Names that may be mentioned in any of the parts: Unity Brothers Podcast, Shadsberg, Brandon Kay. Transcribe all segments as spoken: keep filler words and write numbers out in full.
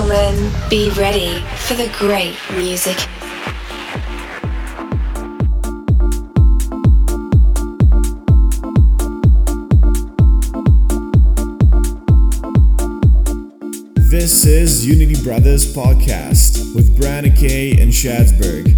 gentlemen, be ready for the great music. This is Unity Brothers Podcast with Brandon Kay and Shadsberg.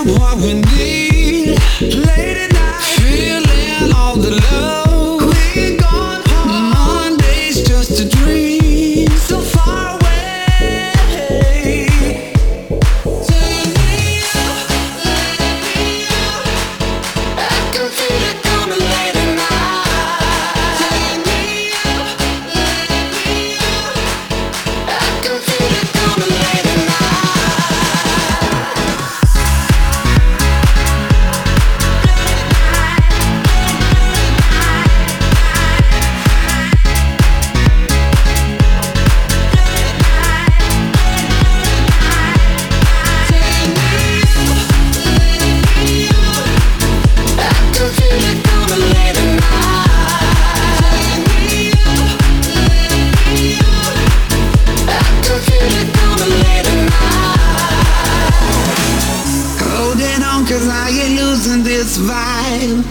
and what we need. Late at night, feeling all the love. We're gone home. Monday's just a dream. So far away. Turn me up, let me up. I can feel it coming late at night. Turn me up, let me up. I can feel it coming late at night. Holding on, cause I ain't losing this vibe.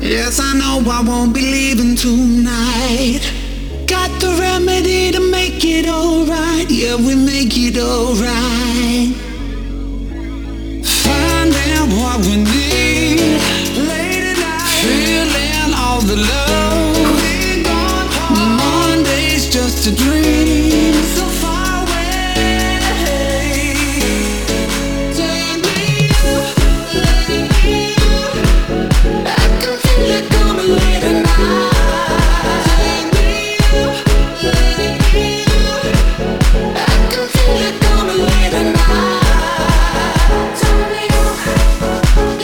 Yes, I know I won't be leaving tonight. Got the remedy to make it alright. Yeah, we make it alright. Finding what we need. Late at night, feeling all the love. We're gone home. Monday's just a dream. So far away. Turn me up, let me up. I can feel it coming late at night. Turn me up, let me up. I can feel it coming late at night. Turn me up,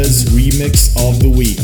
Brothers Remix of the Week.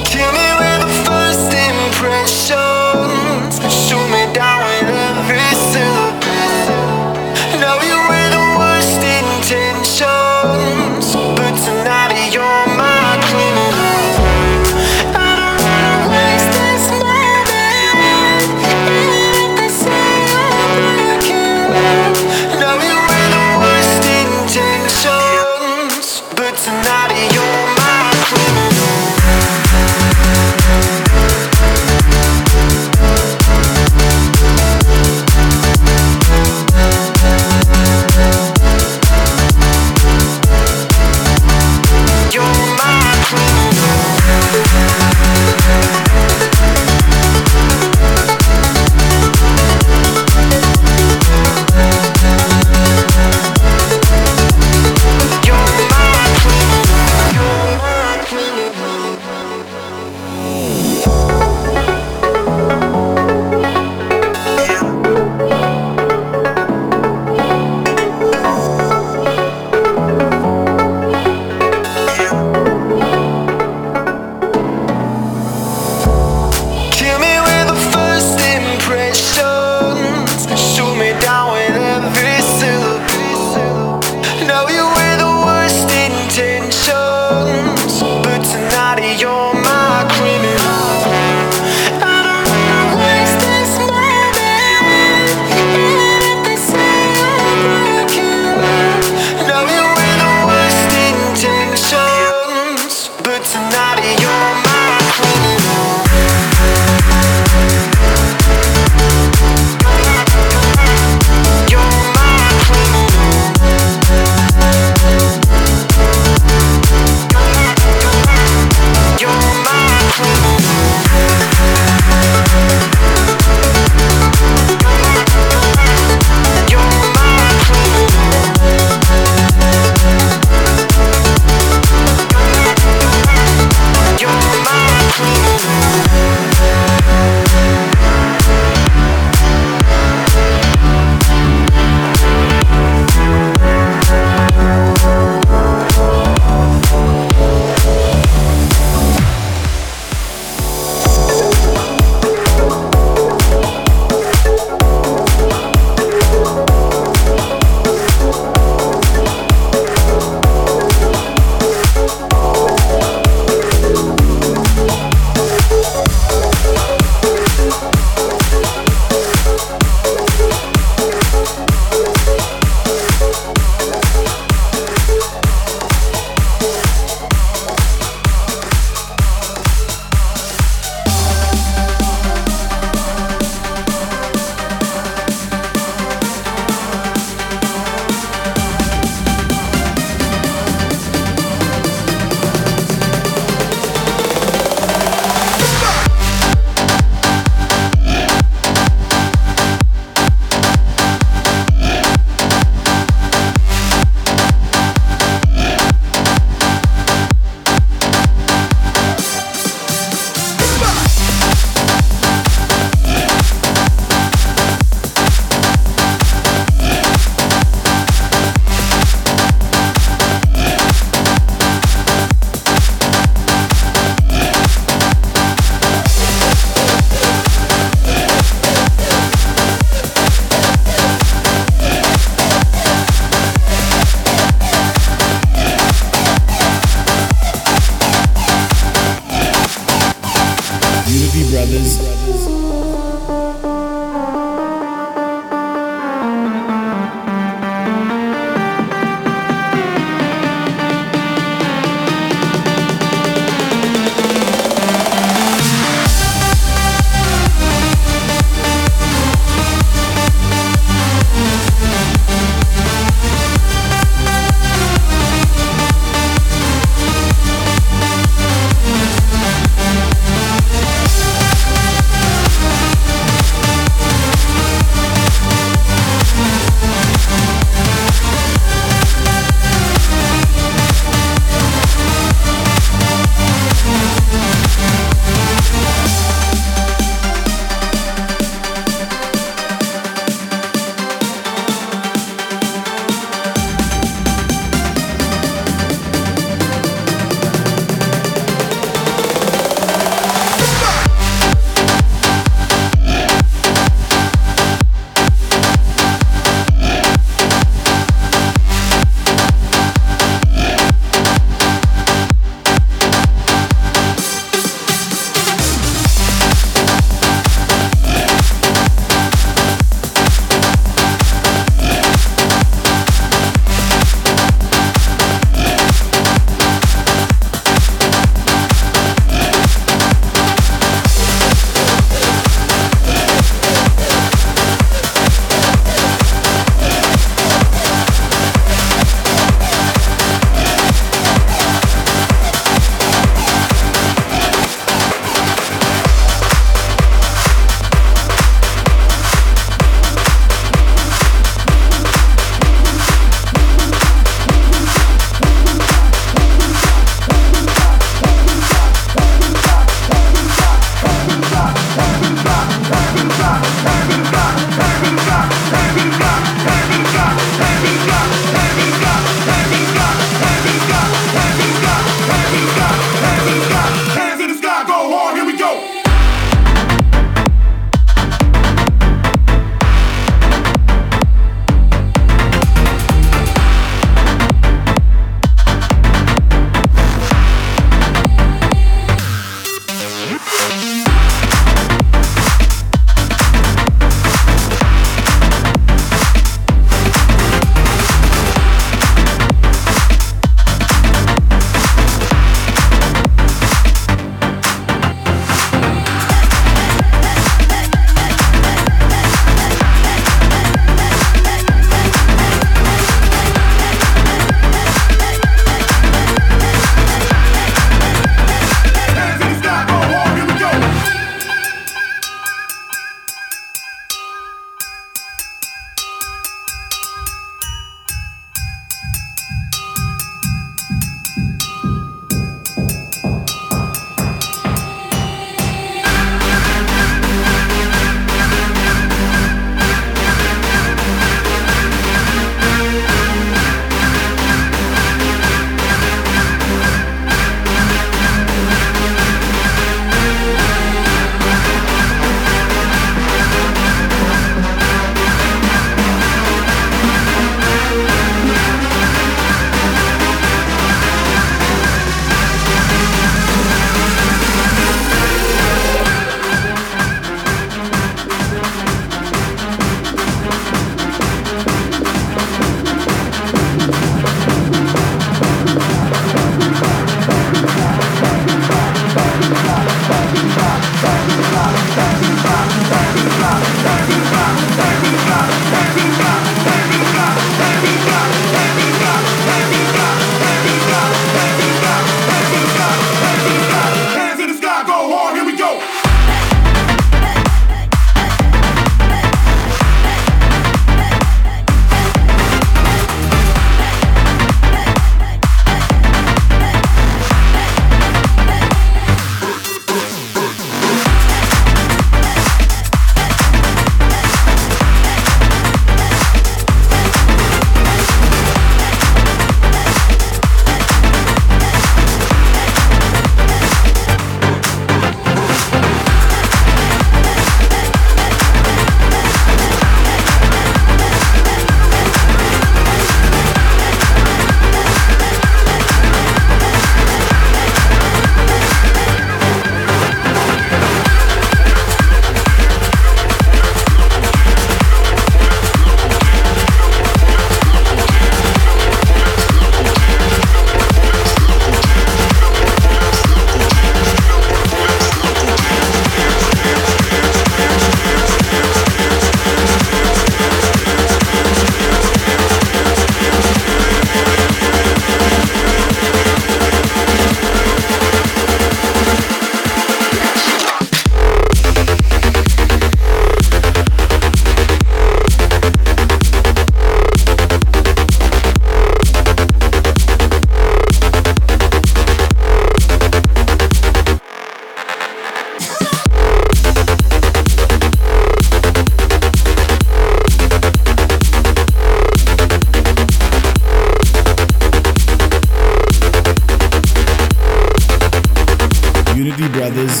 Brothers.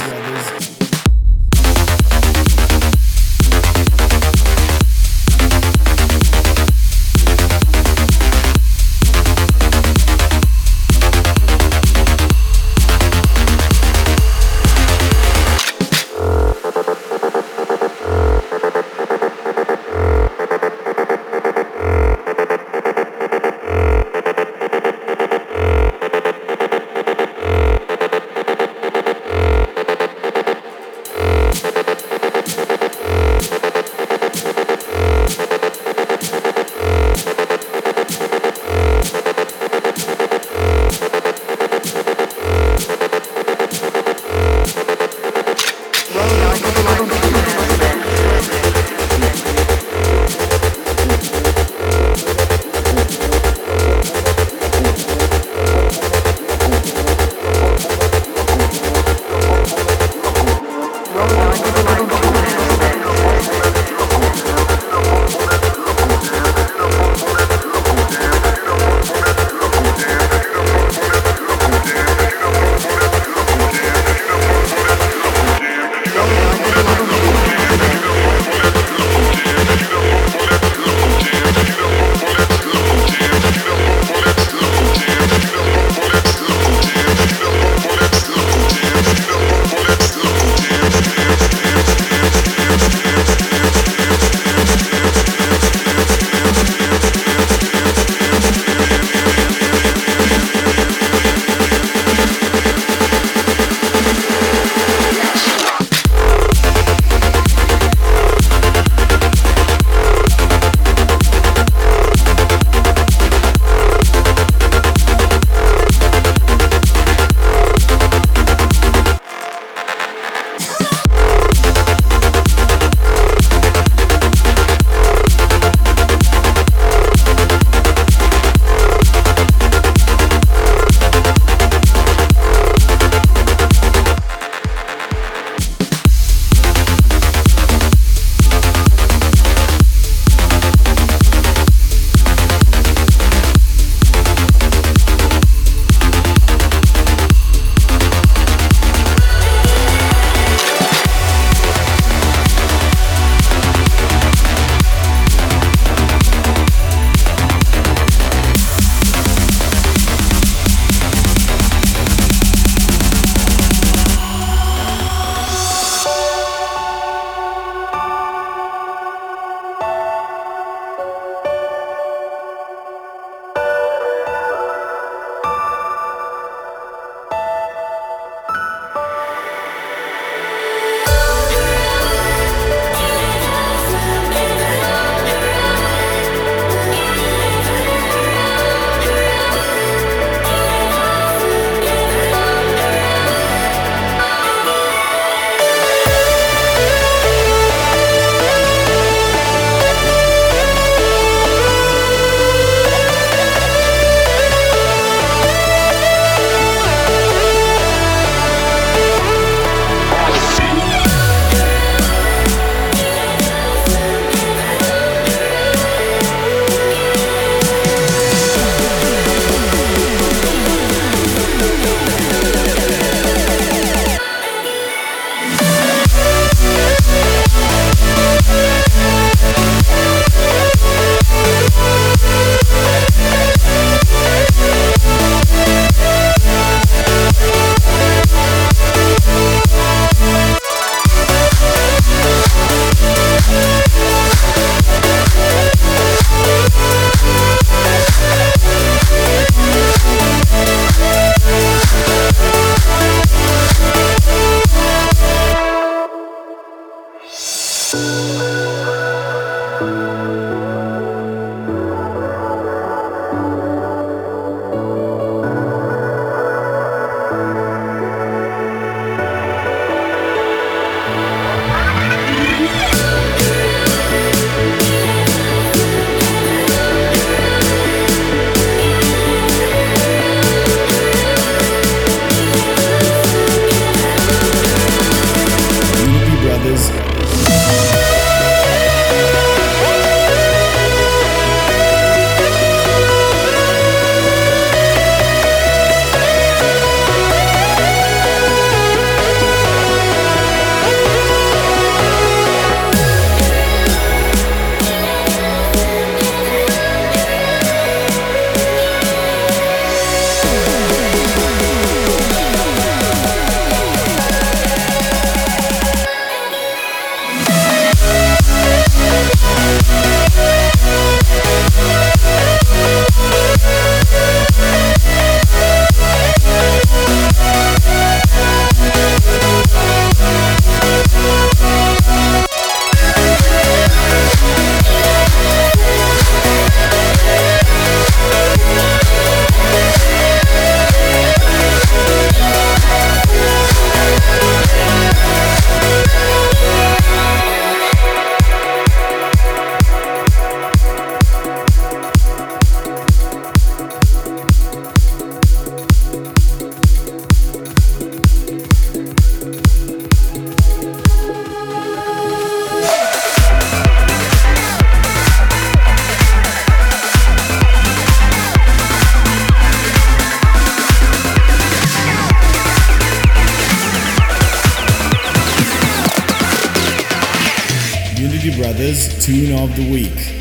Brothers Tune of the Week.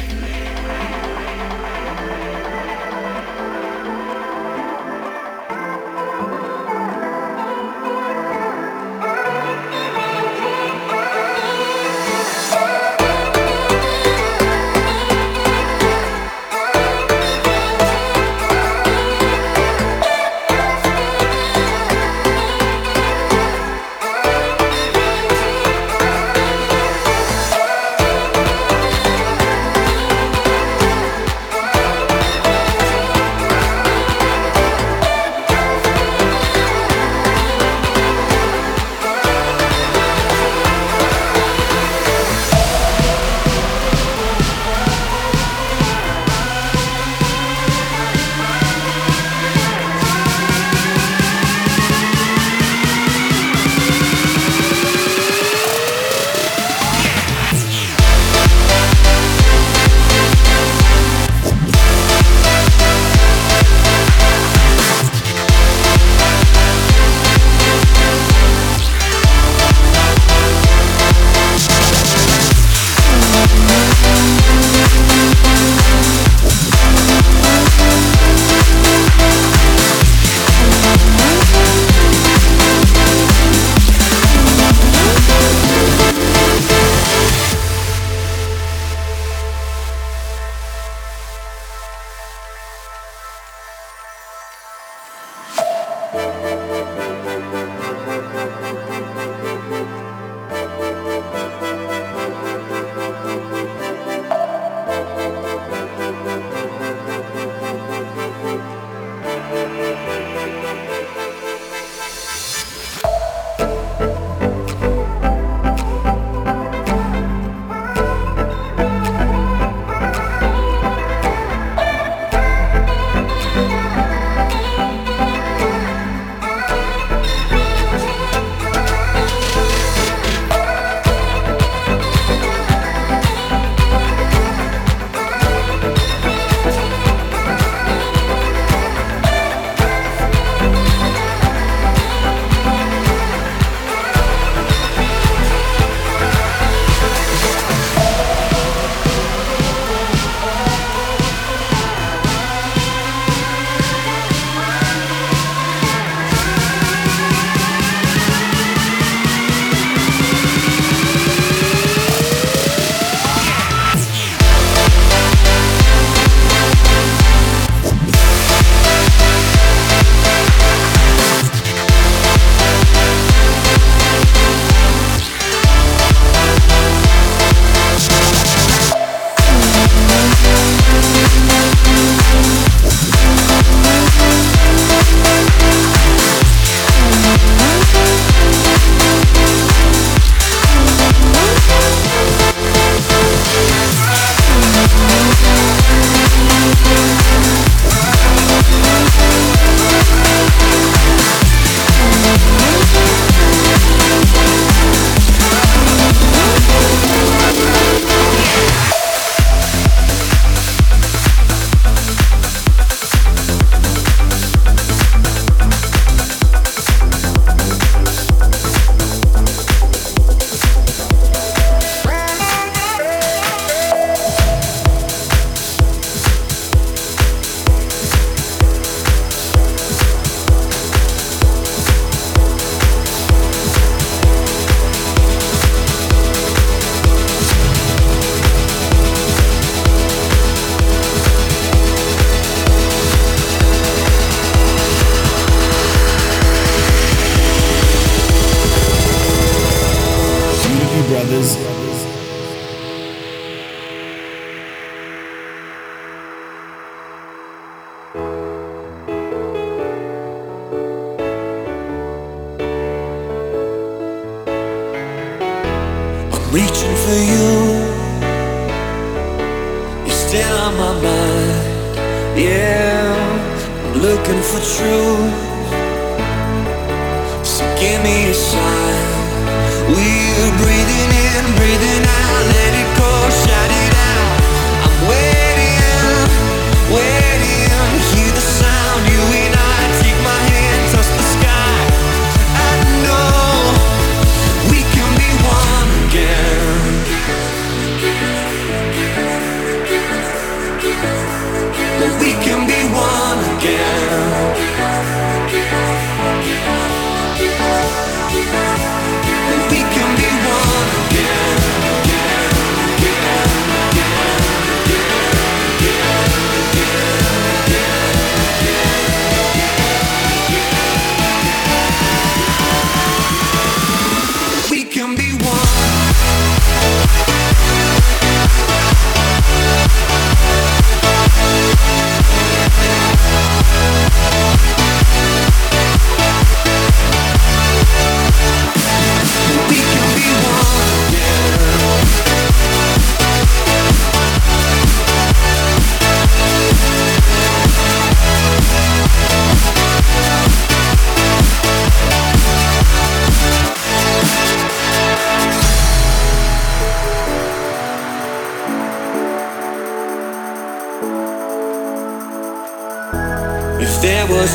Yeah.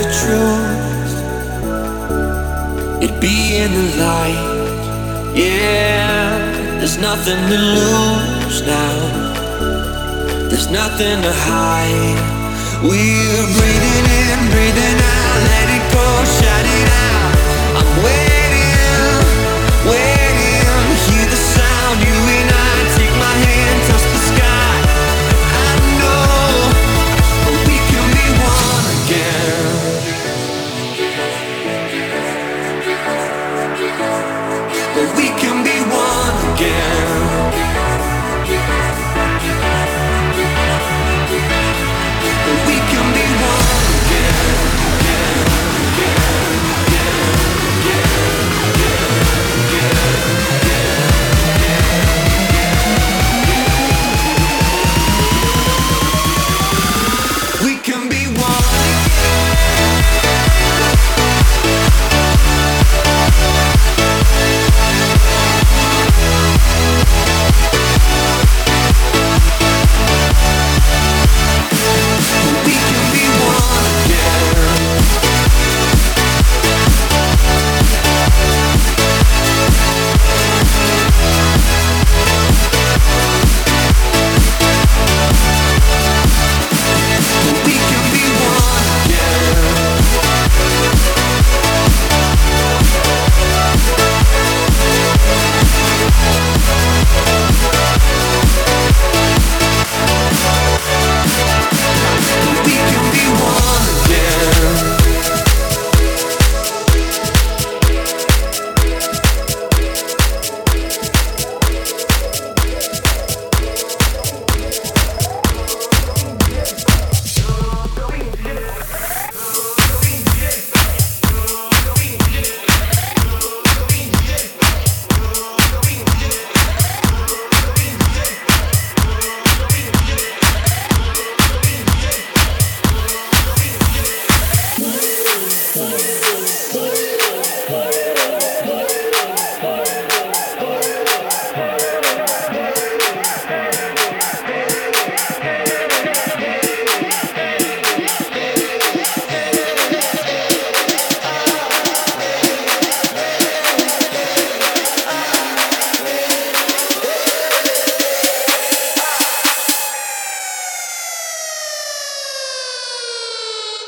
the truth, it'd be in the light. Yeah, there's nothing to lose now, there's nothing to hide. We're breathing in, breathing out, let it go, shout it out. I'm waiting, waiting, hear the sound, you and I, take my hand, touch the sky. I know, we can be one again. But we can be one again.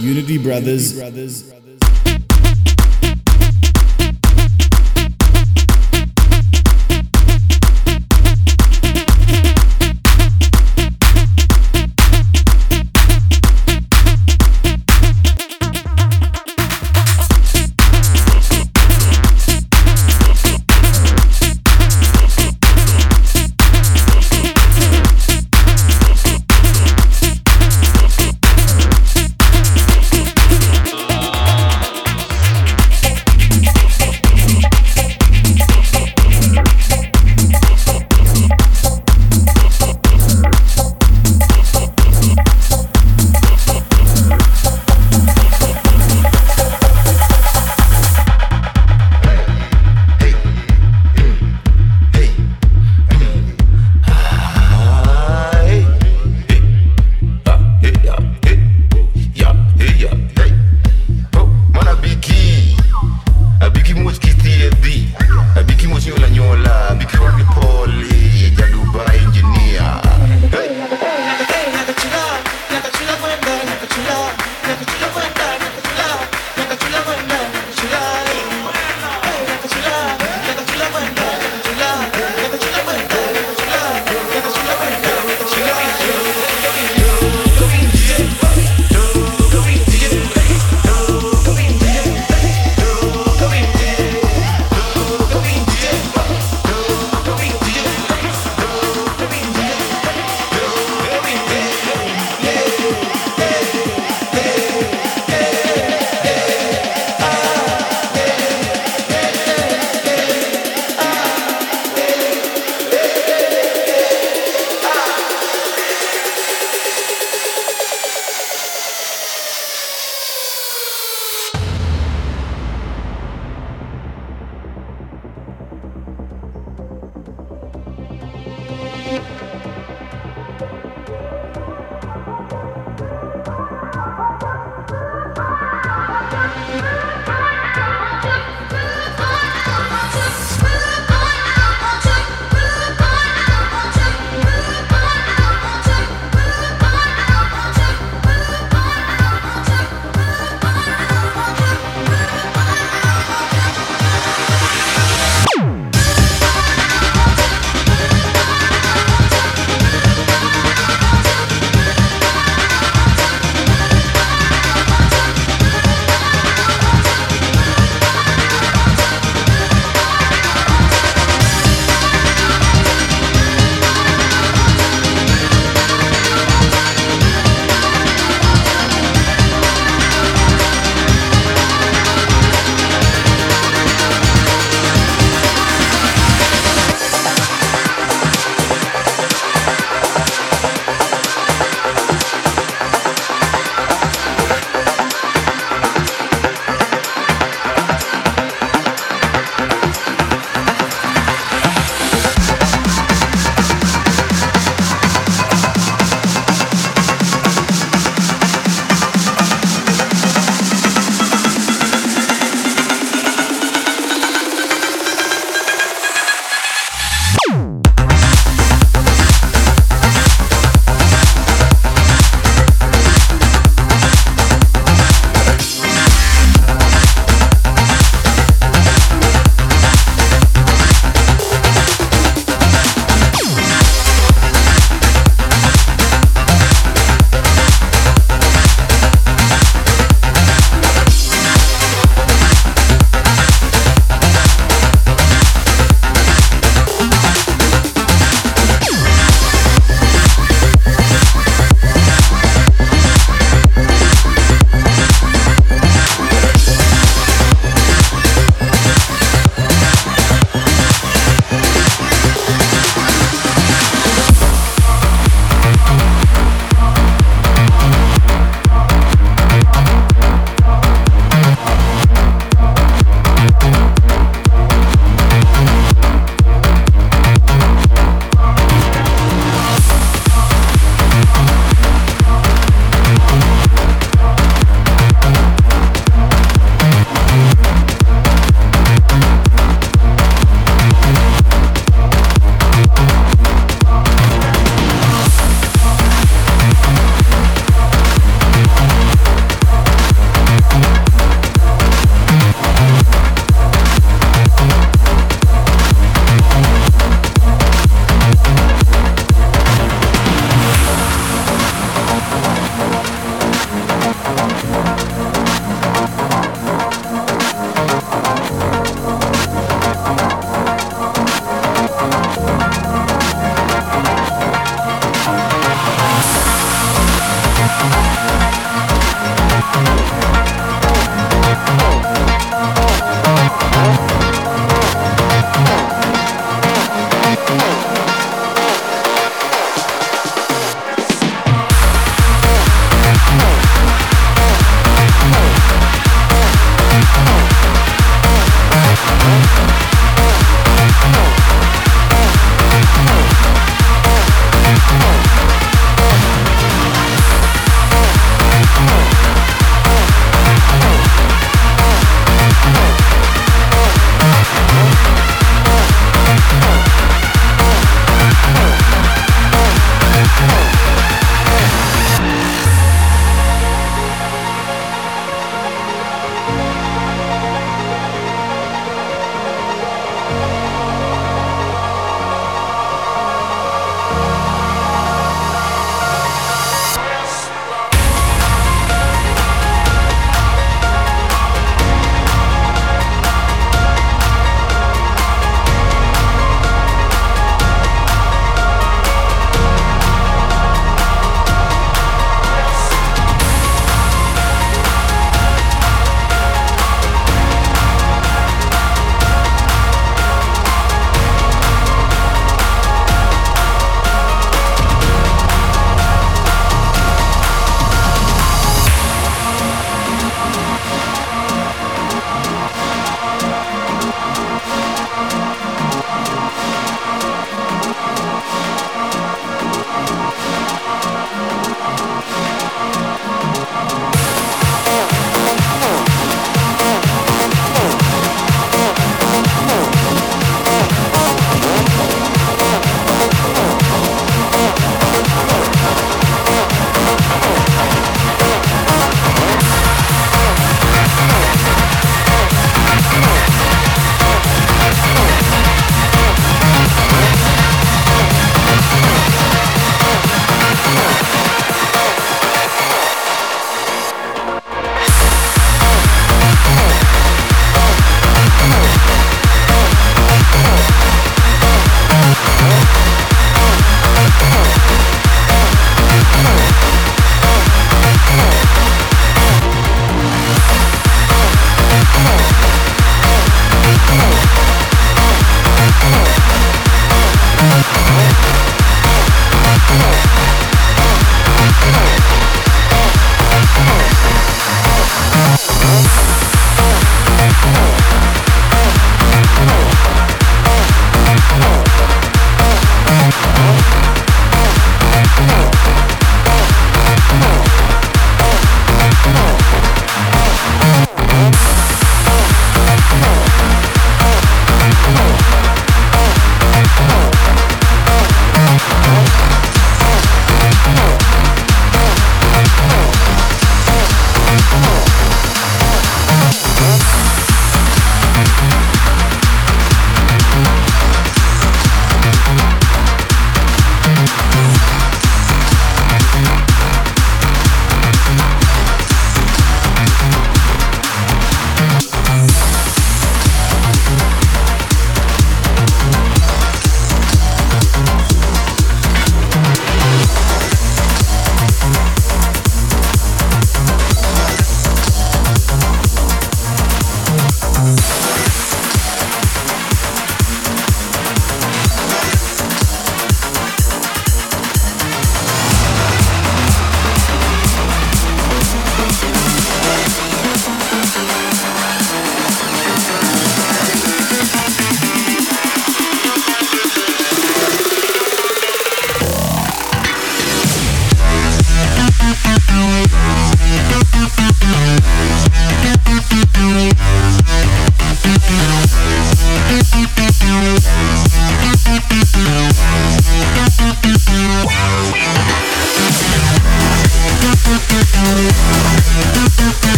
Unity Brothers. Unity Brothers.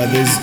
Brothers.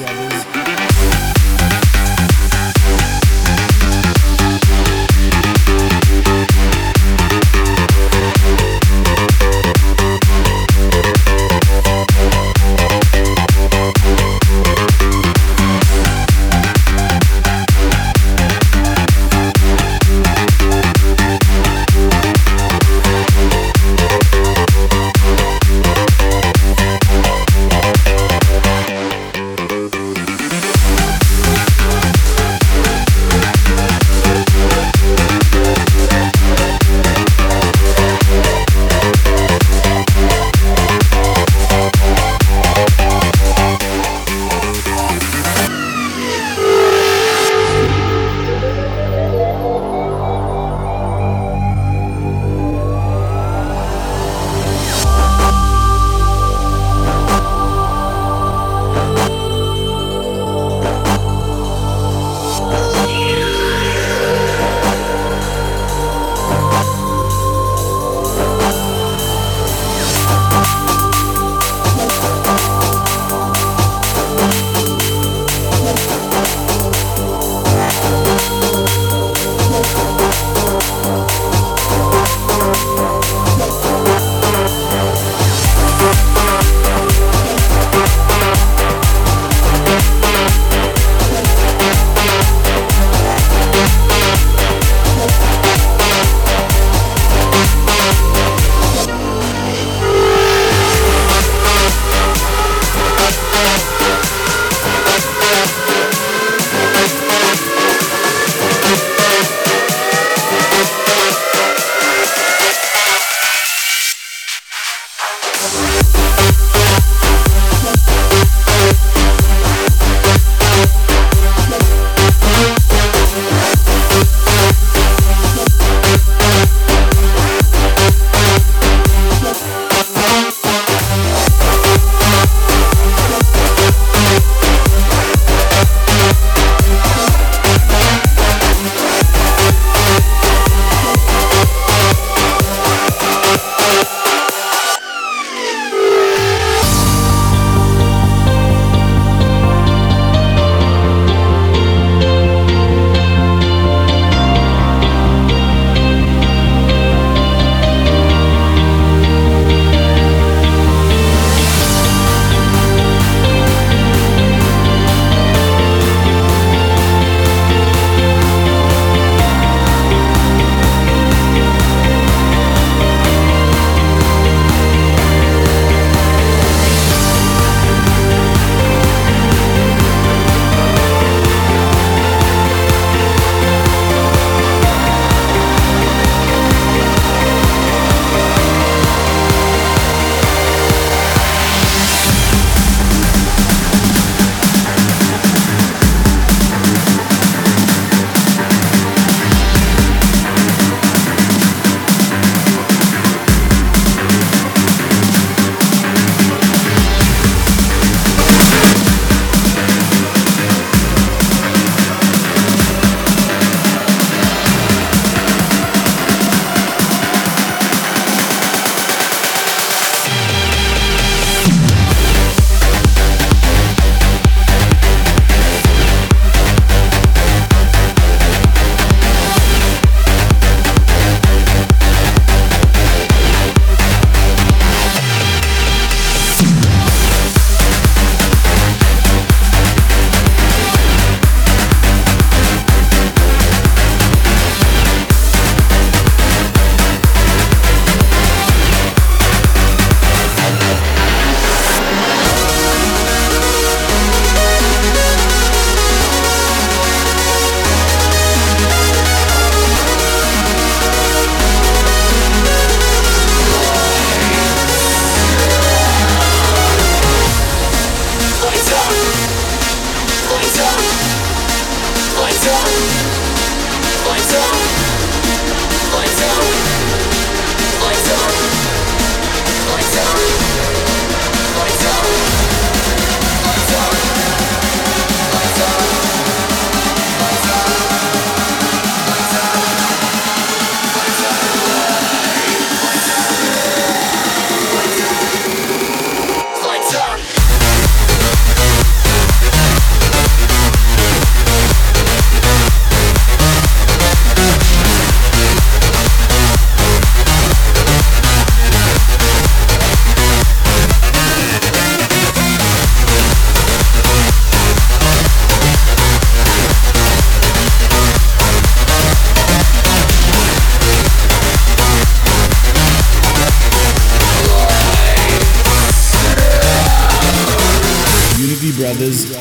Brothers.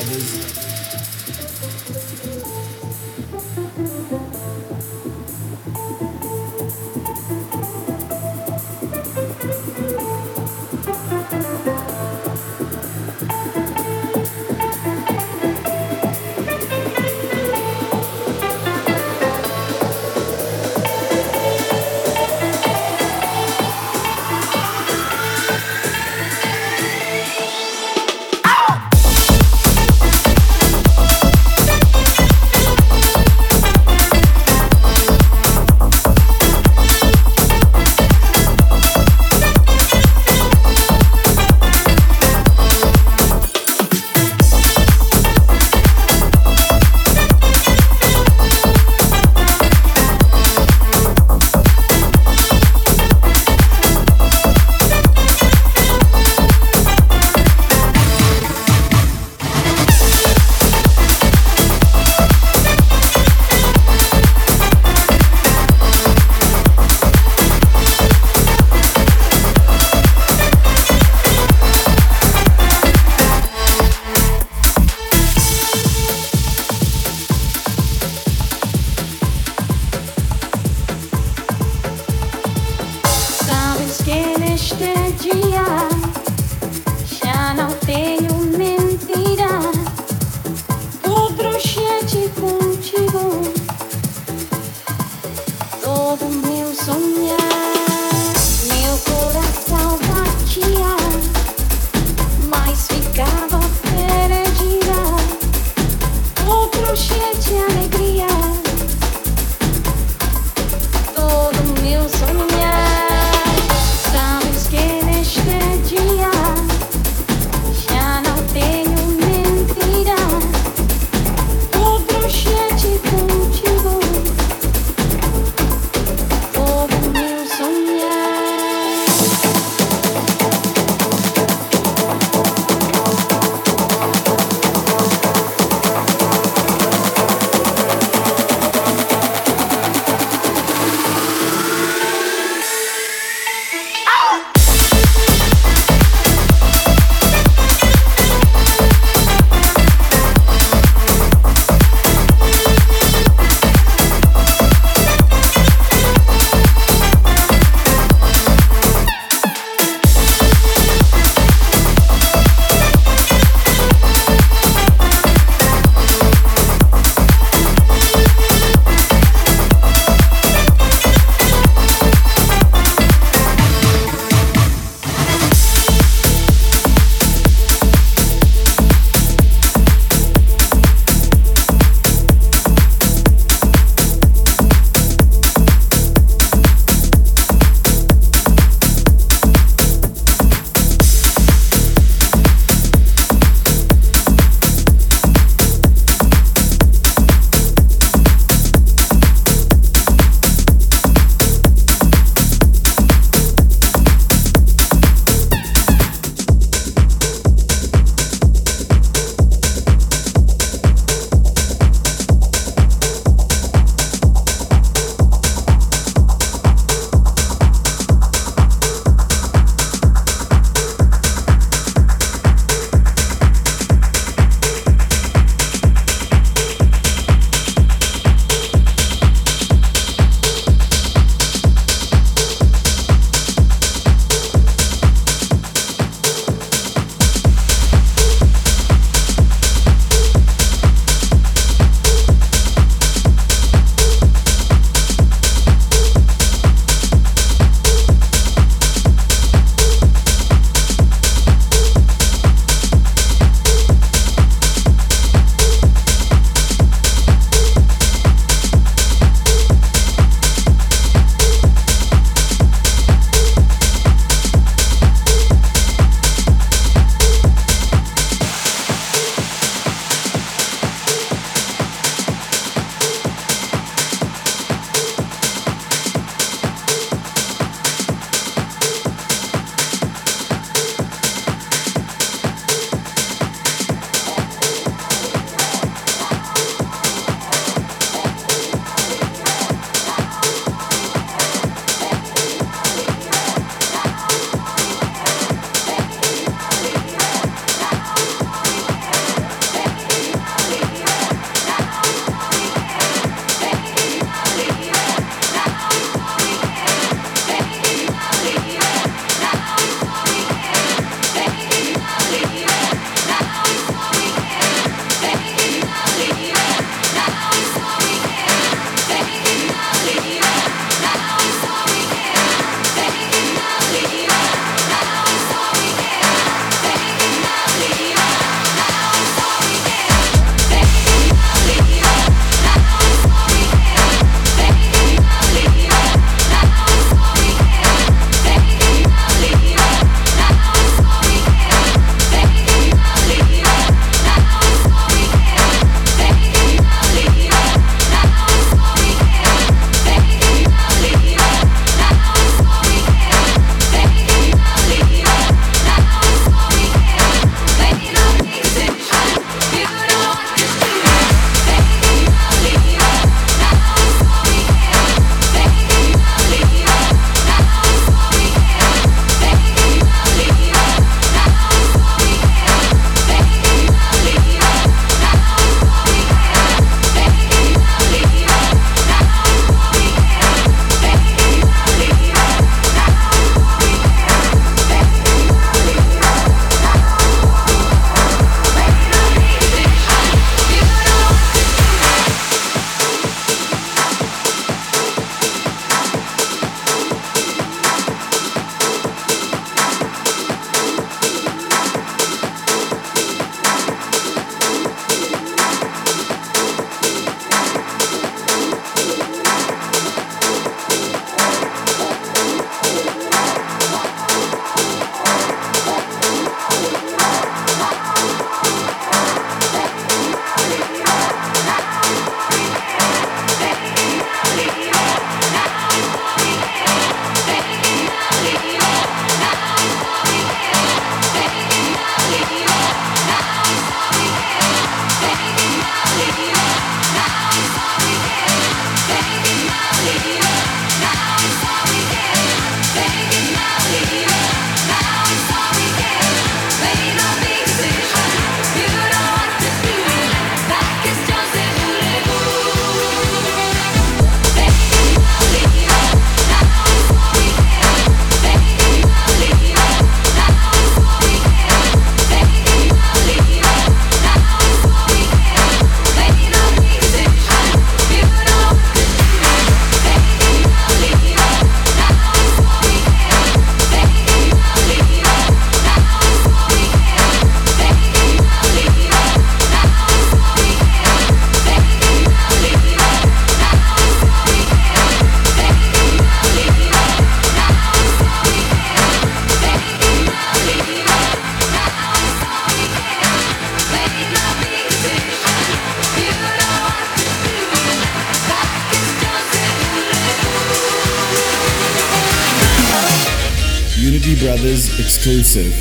Unity Brothers exclusive.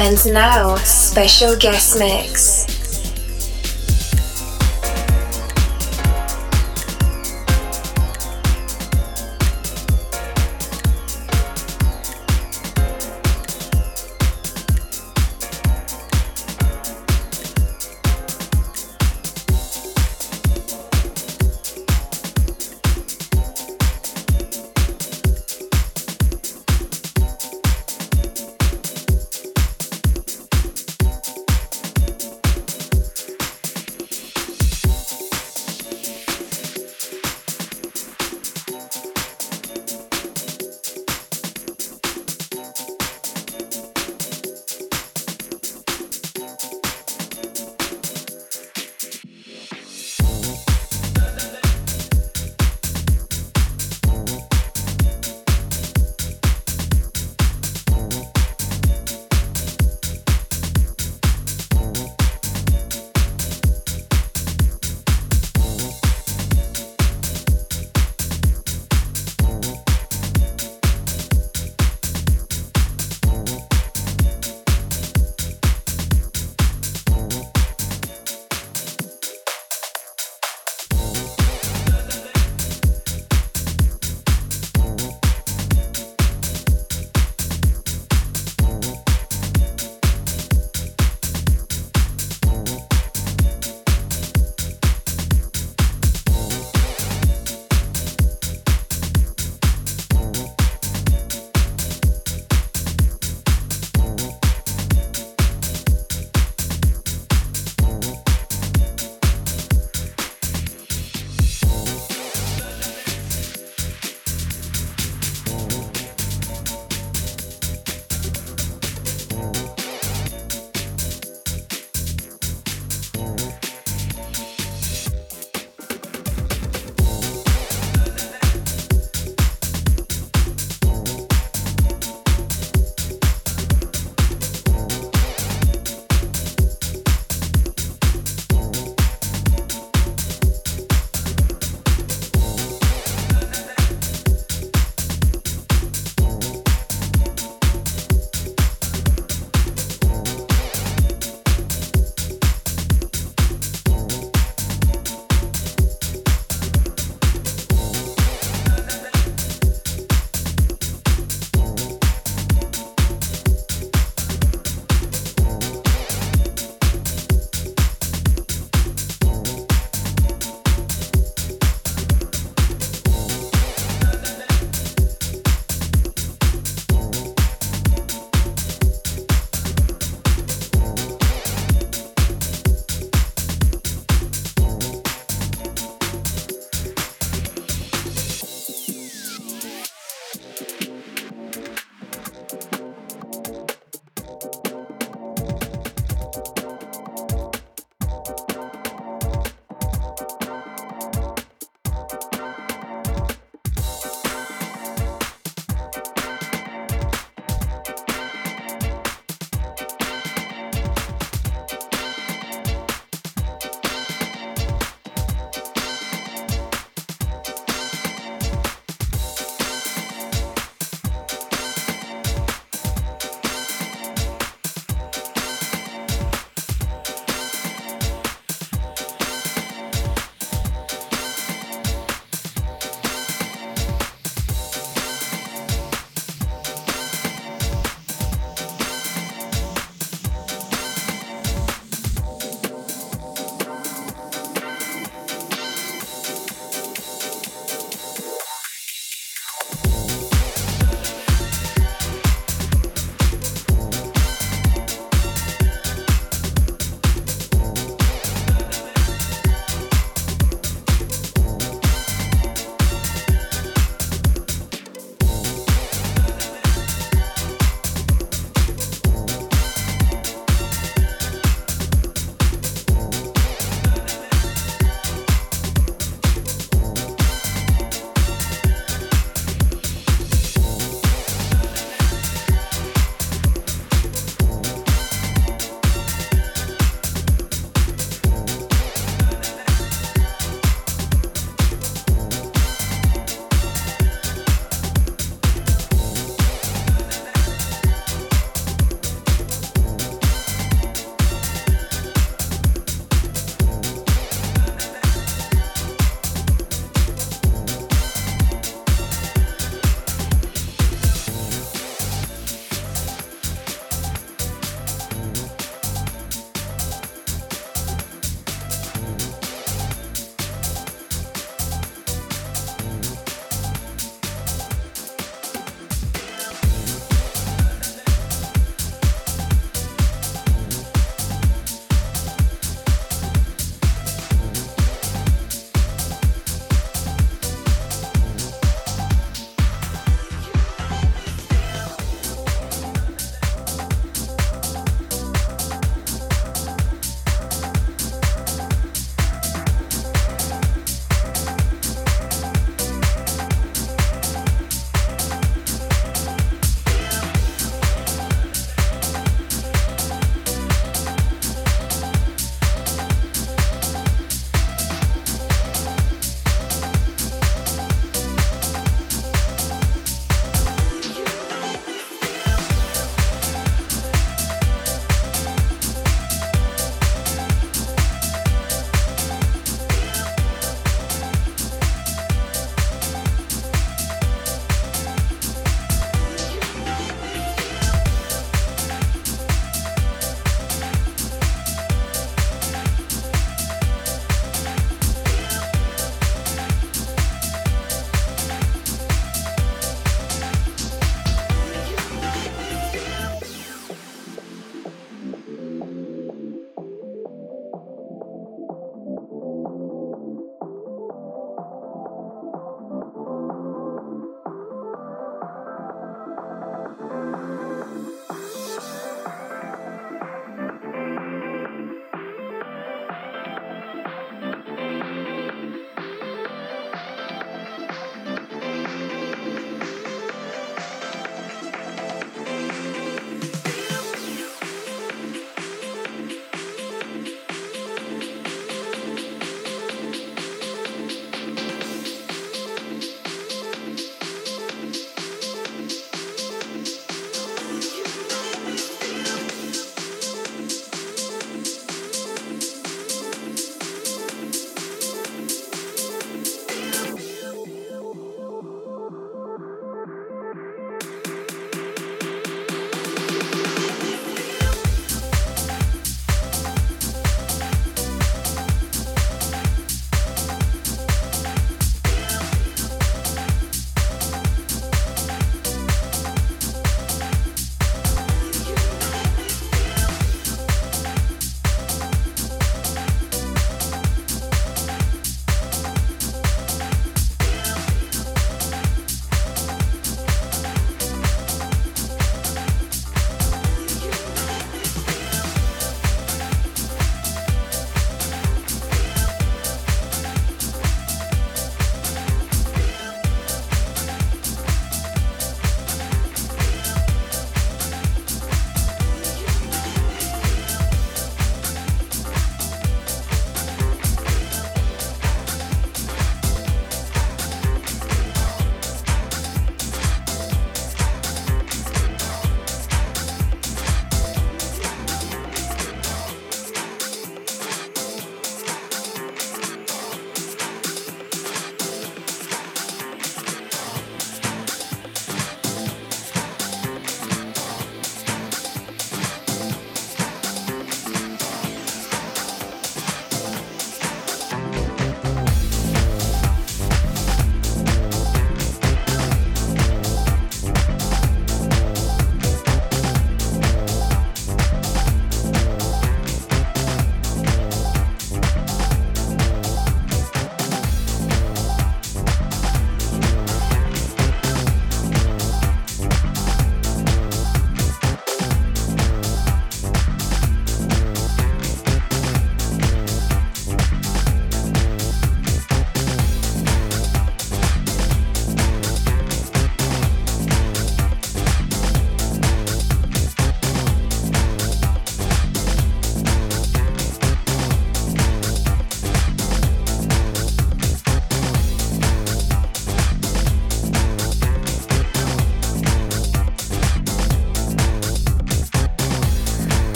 And now, special guest mix.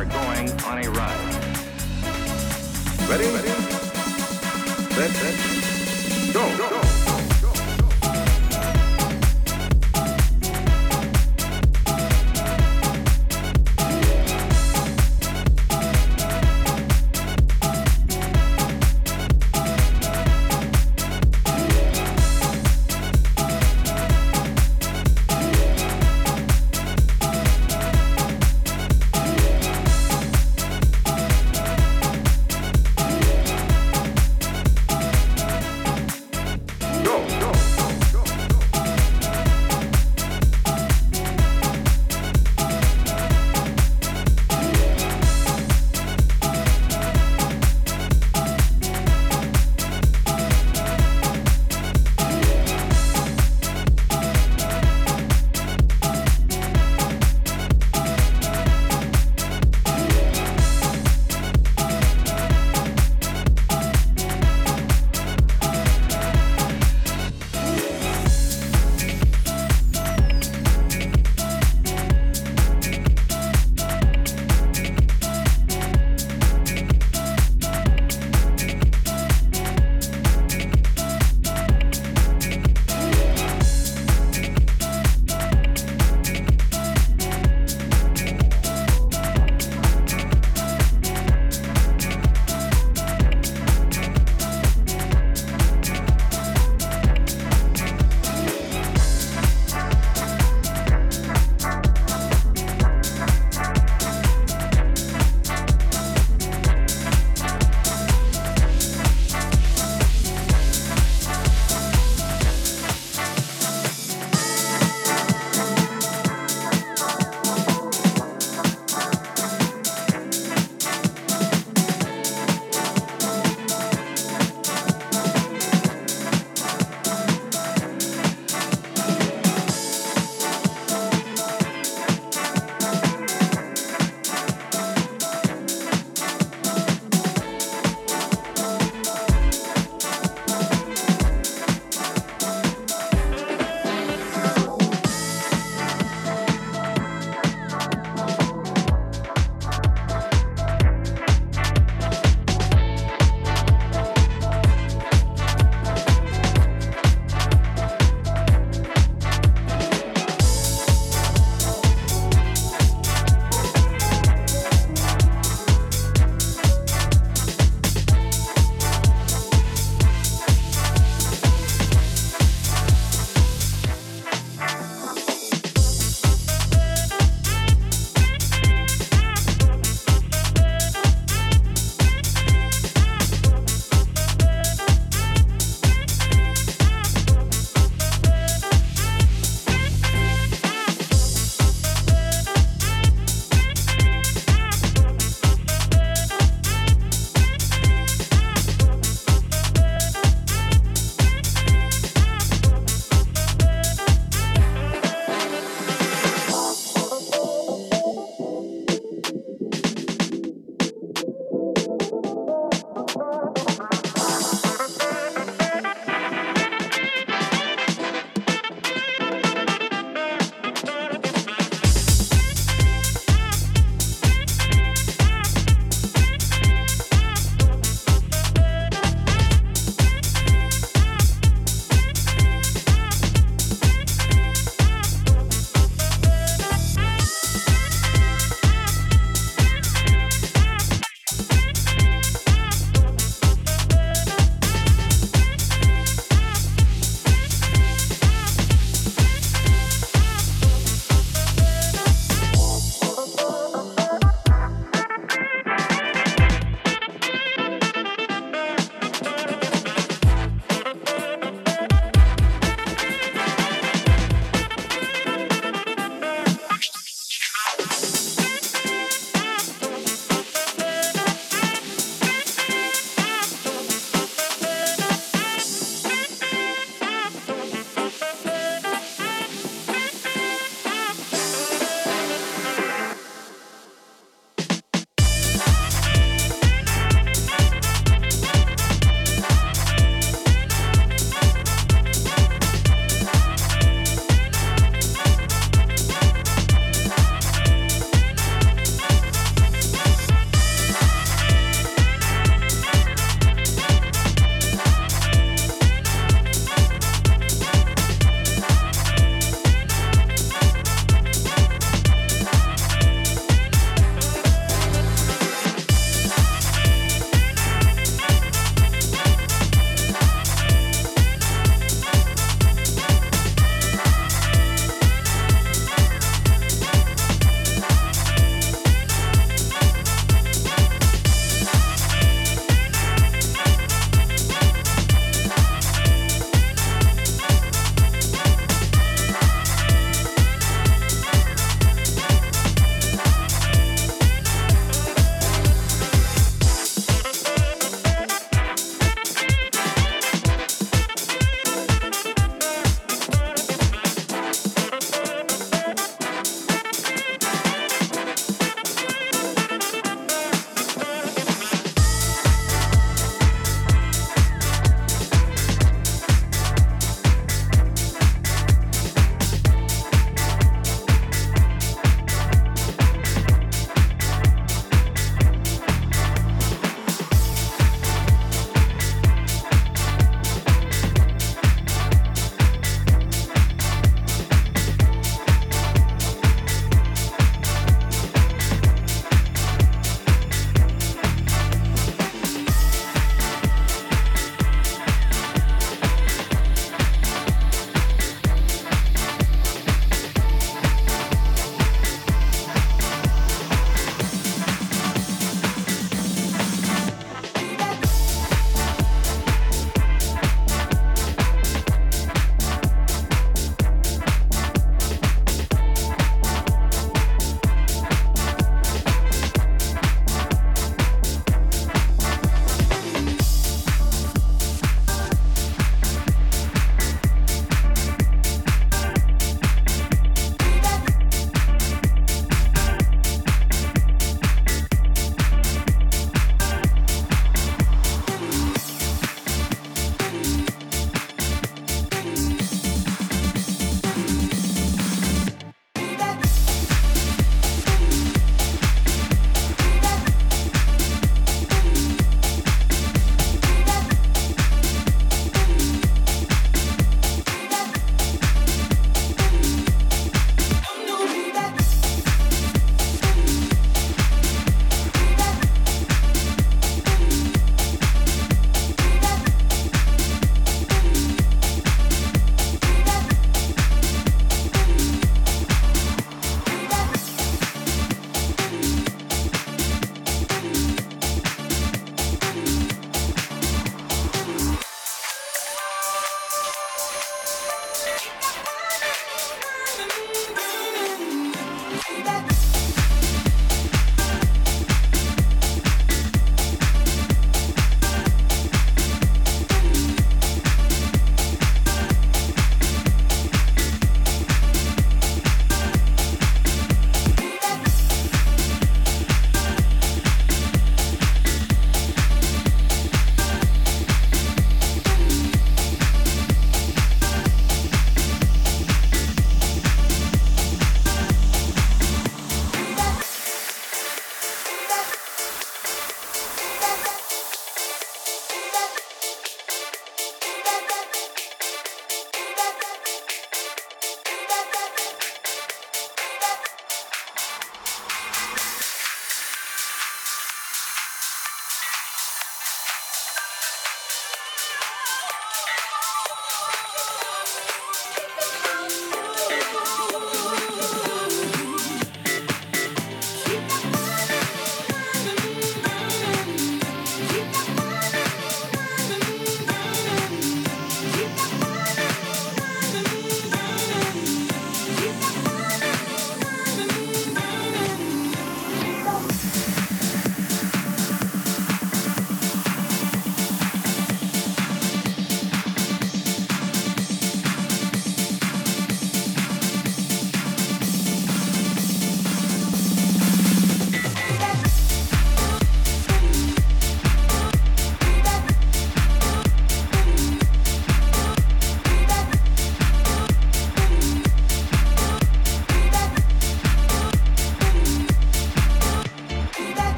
are going on a ride. Ready? Ready? Set, set. Go, go, go.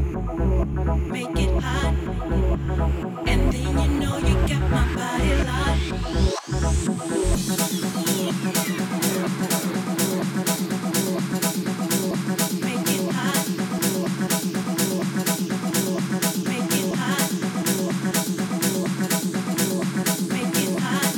make it hot, and then you know you got my body locked. Make it hot, make it hot, make it hot, make it hot.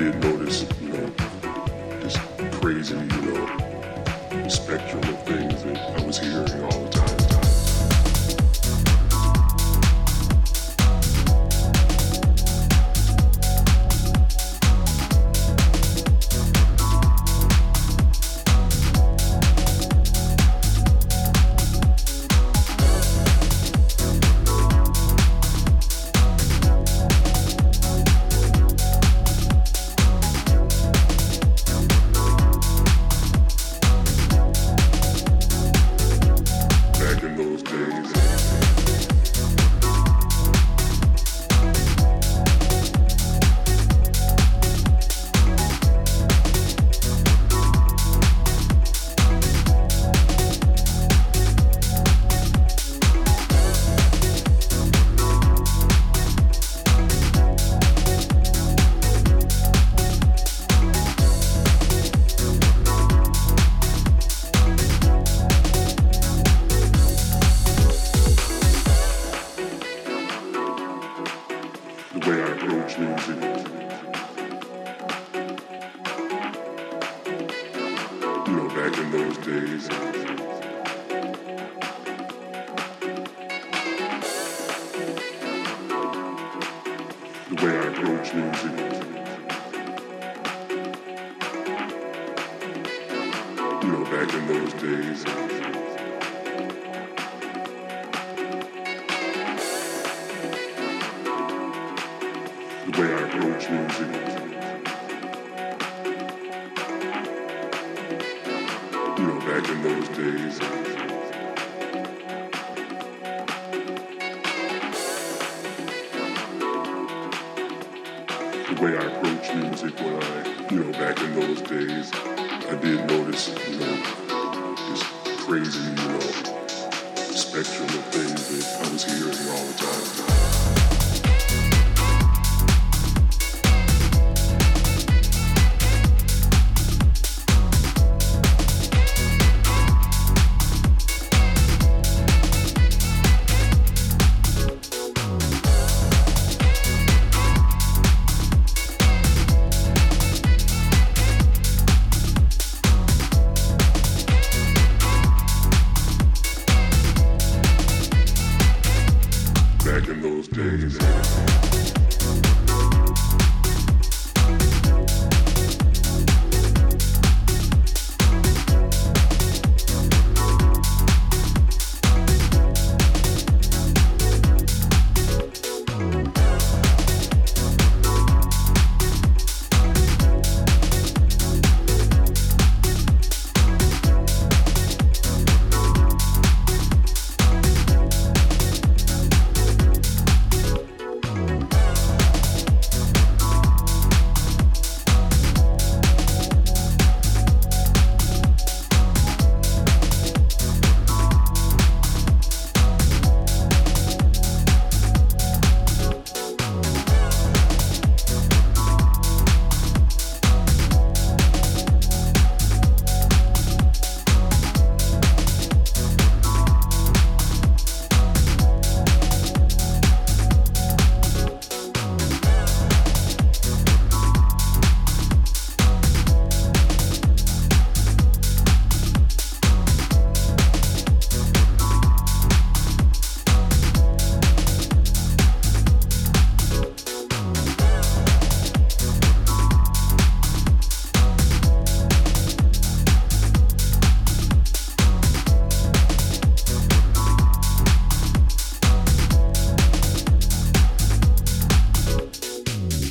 did notice, you know, this crazy, you know, spectrum of things that I was hearing all the time.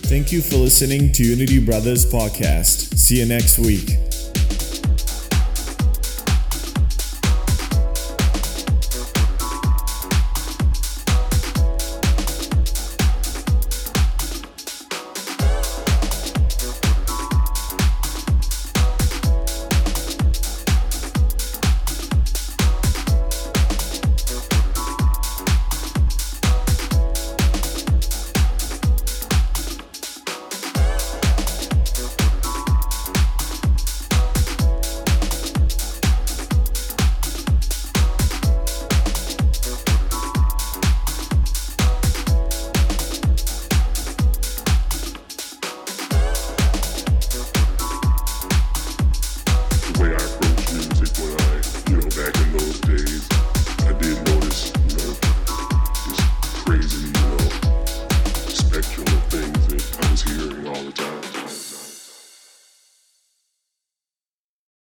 Thank you for listening to Unity Brothers Podcast. See you next week.